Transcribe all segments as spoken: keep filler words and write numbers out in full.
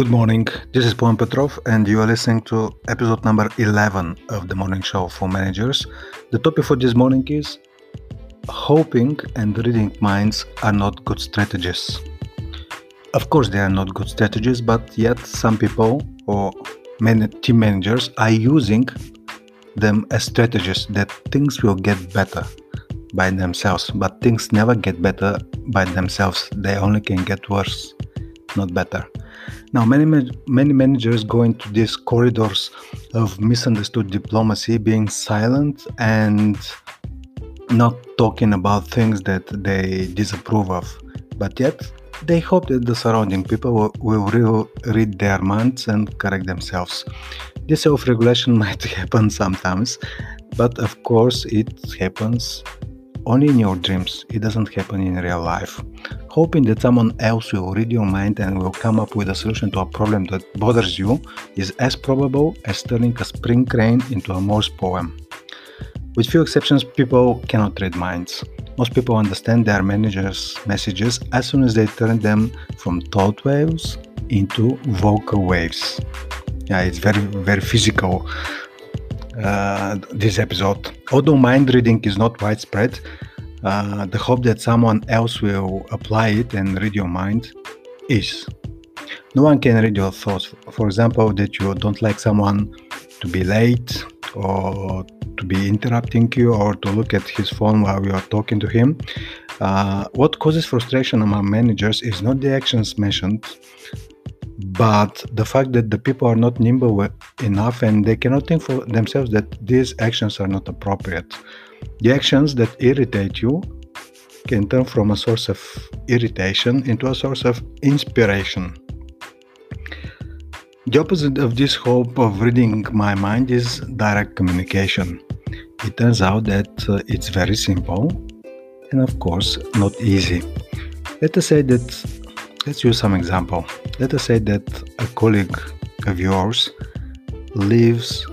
Good morning, this is Paul Petrov and you are listening to episode number eleven of the Morning Show for Managers. The topic for this morning is hoping and reading minds are not good strategies. Of course they are not good strategies, but yet some people or many team managers are using them as strategies that things will get better by themselves, but things never get better by themselves, they only can get worse, not better. Now, many many managers go into these corridors of misunderstood diplomacy, being silent and not talking about things that they disapprove of. But yet, they hope that the surrounding people will, will re- read their minds and correct themselves. This self-regulation might happen sometimes, but of course it happens only in your dreams. It doesn't happen in real life. Hoping that someone else will read your mind and will come up with a solution to a problem that bothers you is as probable as turning a spring crane into a Morse poem. With few exceptions, people cannot read minds. Most people understand their manager's messages as soon as they turn them from thought waves into vocal waves. Yeah, it's very, very physical. Uh, this episode. Although mind reading is not widespread, uh, the hope that someone else will apply it and read your mind is. No one can read your thoughts. For example, that you don't like someone to be late or to be interrupting you or to look at his phone while you are talking to him. Uh, what causes frustration among managers is not the actions mentioned, but the fact that the people are not nimble enough and they cannot think for themselves that these actions are not appropriate. The actions that irritate you can turn from a source of irritation into a source of inspiration. The opposite of this hope of reading my mind is direct communication. It turns out that uh, it's very simple and of course not easy. Let us say that Let's use some example. Let us say that a colleague of yours leaves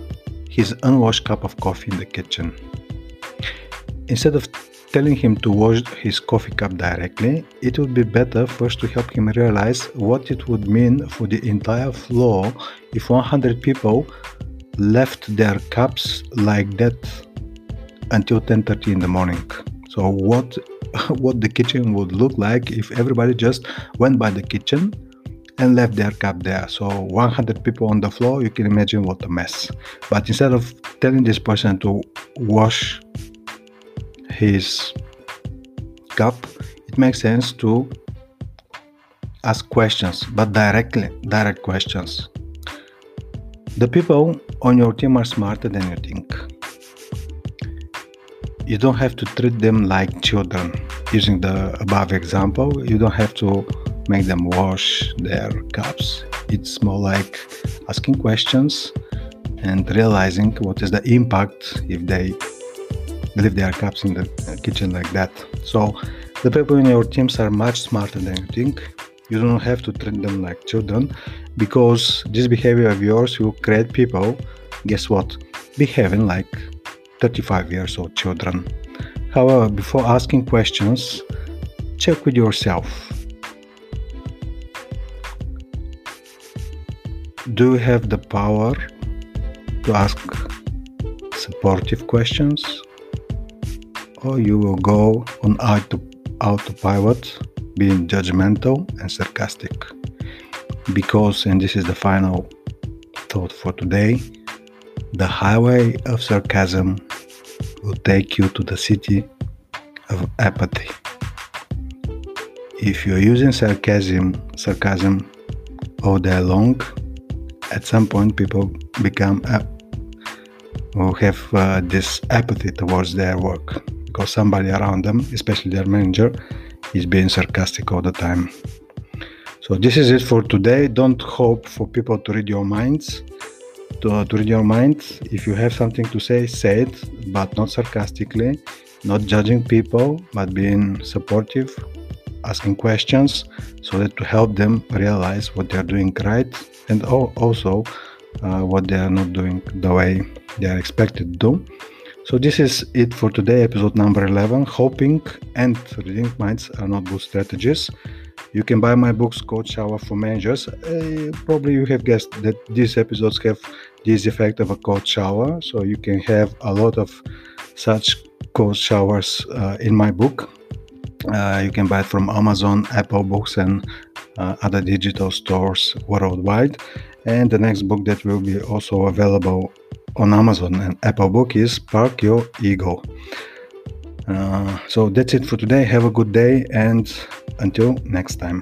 his unwashed cup of coffee in the kitchen. Instead of telling him to wash his coffee cup directly, it would be better first to help him realize what it would mean for the entire floor if one hundred people left their cups like that until ten thirty in the morning. So what what the kitchen would look like if everybody just went by the kitchen and left their cup there. So one hundred people on the floor, you can imagine what a mess. But instead of telling this person to wash his cup, it makes sense to ask questions, but directly, direct questions. The people on your team are smarter than you think. You don't have to treat them like children. Using the above example, you don't have to make them wash their cups. It's more like asking questions and realizing what is the impact if they leave their cups in the kitchen like that. So the people in your teams are much smarter than you think. You don't have to treat them like children because this behavior of yours will create people, guess what, behaving like thirty-five years old children. However, before asking questions, check with yourself. Do you have the power to ask supportive questions? Or you will go on autopilot, being judgmental and sarcastic? Because, and this is the final thought for today, the highway of sarcasm will take you to the city of apathy. If you're using sarcasm, sarcasm all day long, at some point people become uh, will have uh, this apathy towards their work because somebody around them, especially their manager, is being sarcastic all the time. So this is it for today. Don't hope for people to read your minds. To, uh, to read your mind. If you have something to say, say it, but not sarcastically, not judging people, but being supportive, asking questions, so that to help them realize what they are doing right and also uh, what they are not doing the way they are expected to do. So this is it for today, episode number eleven. Hoping and reading minds are not good strategies. You can buy my books, Cold Shower for Managers. Uh, probably you have guessed that these episodes have this effect of a cold shower, so you can have a lot of such cold showers uh, in my book. Uh, you can buy it from Amazon, Apple Books, and uh, other digital stores worldwide. And the next book that will be also available on Amazon and Apple Book is Park Your Ego. Uh, so that's it for today. Have a good day, and until next time.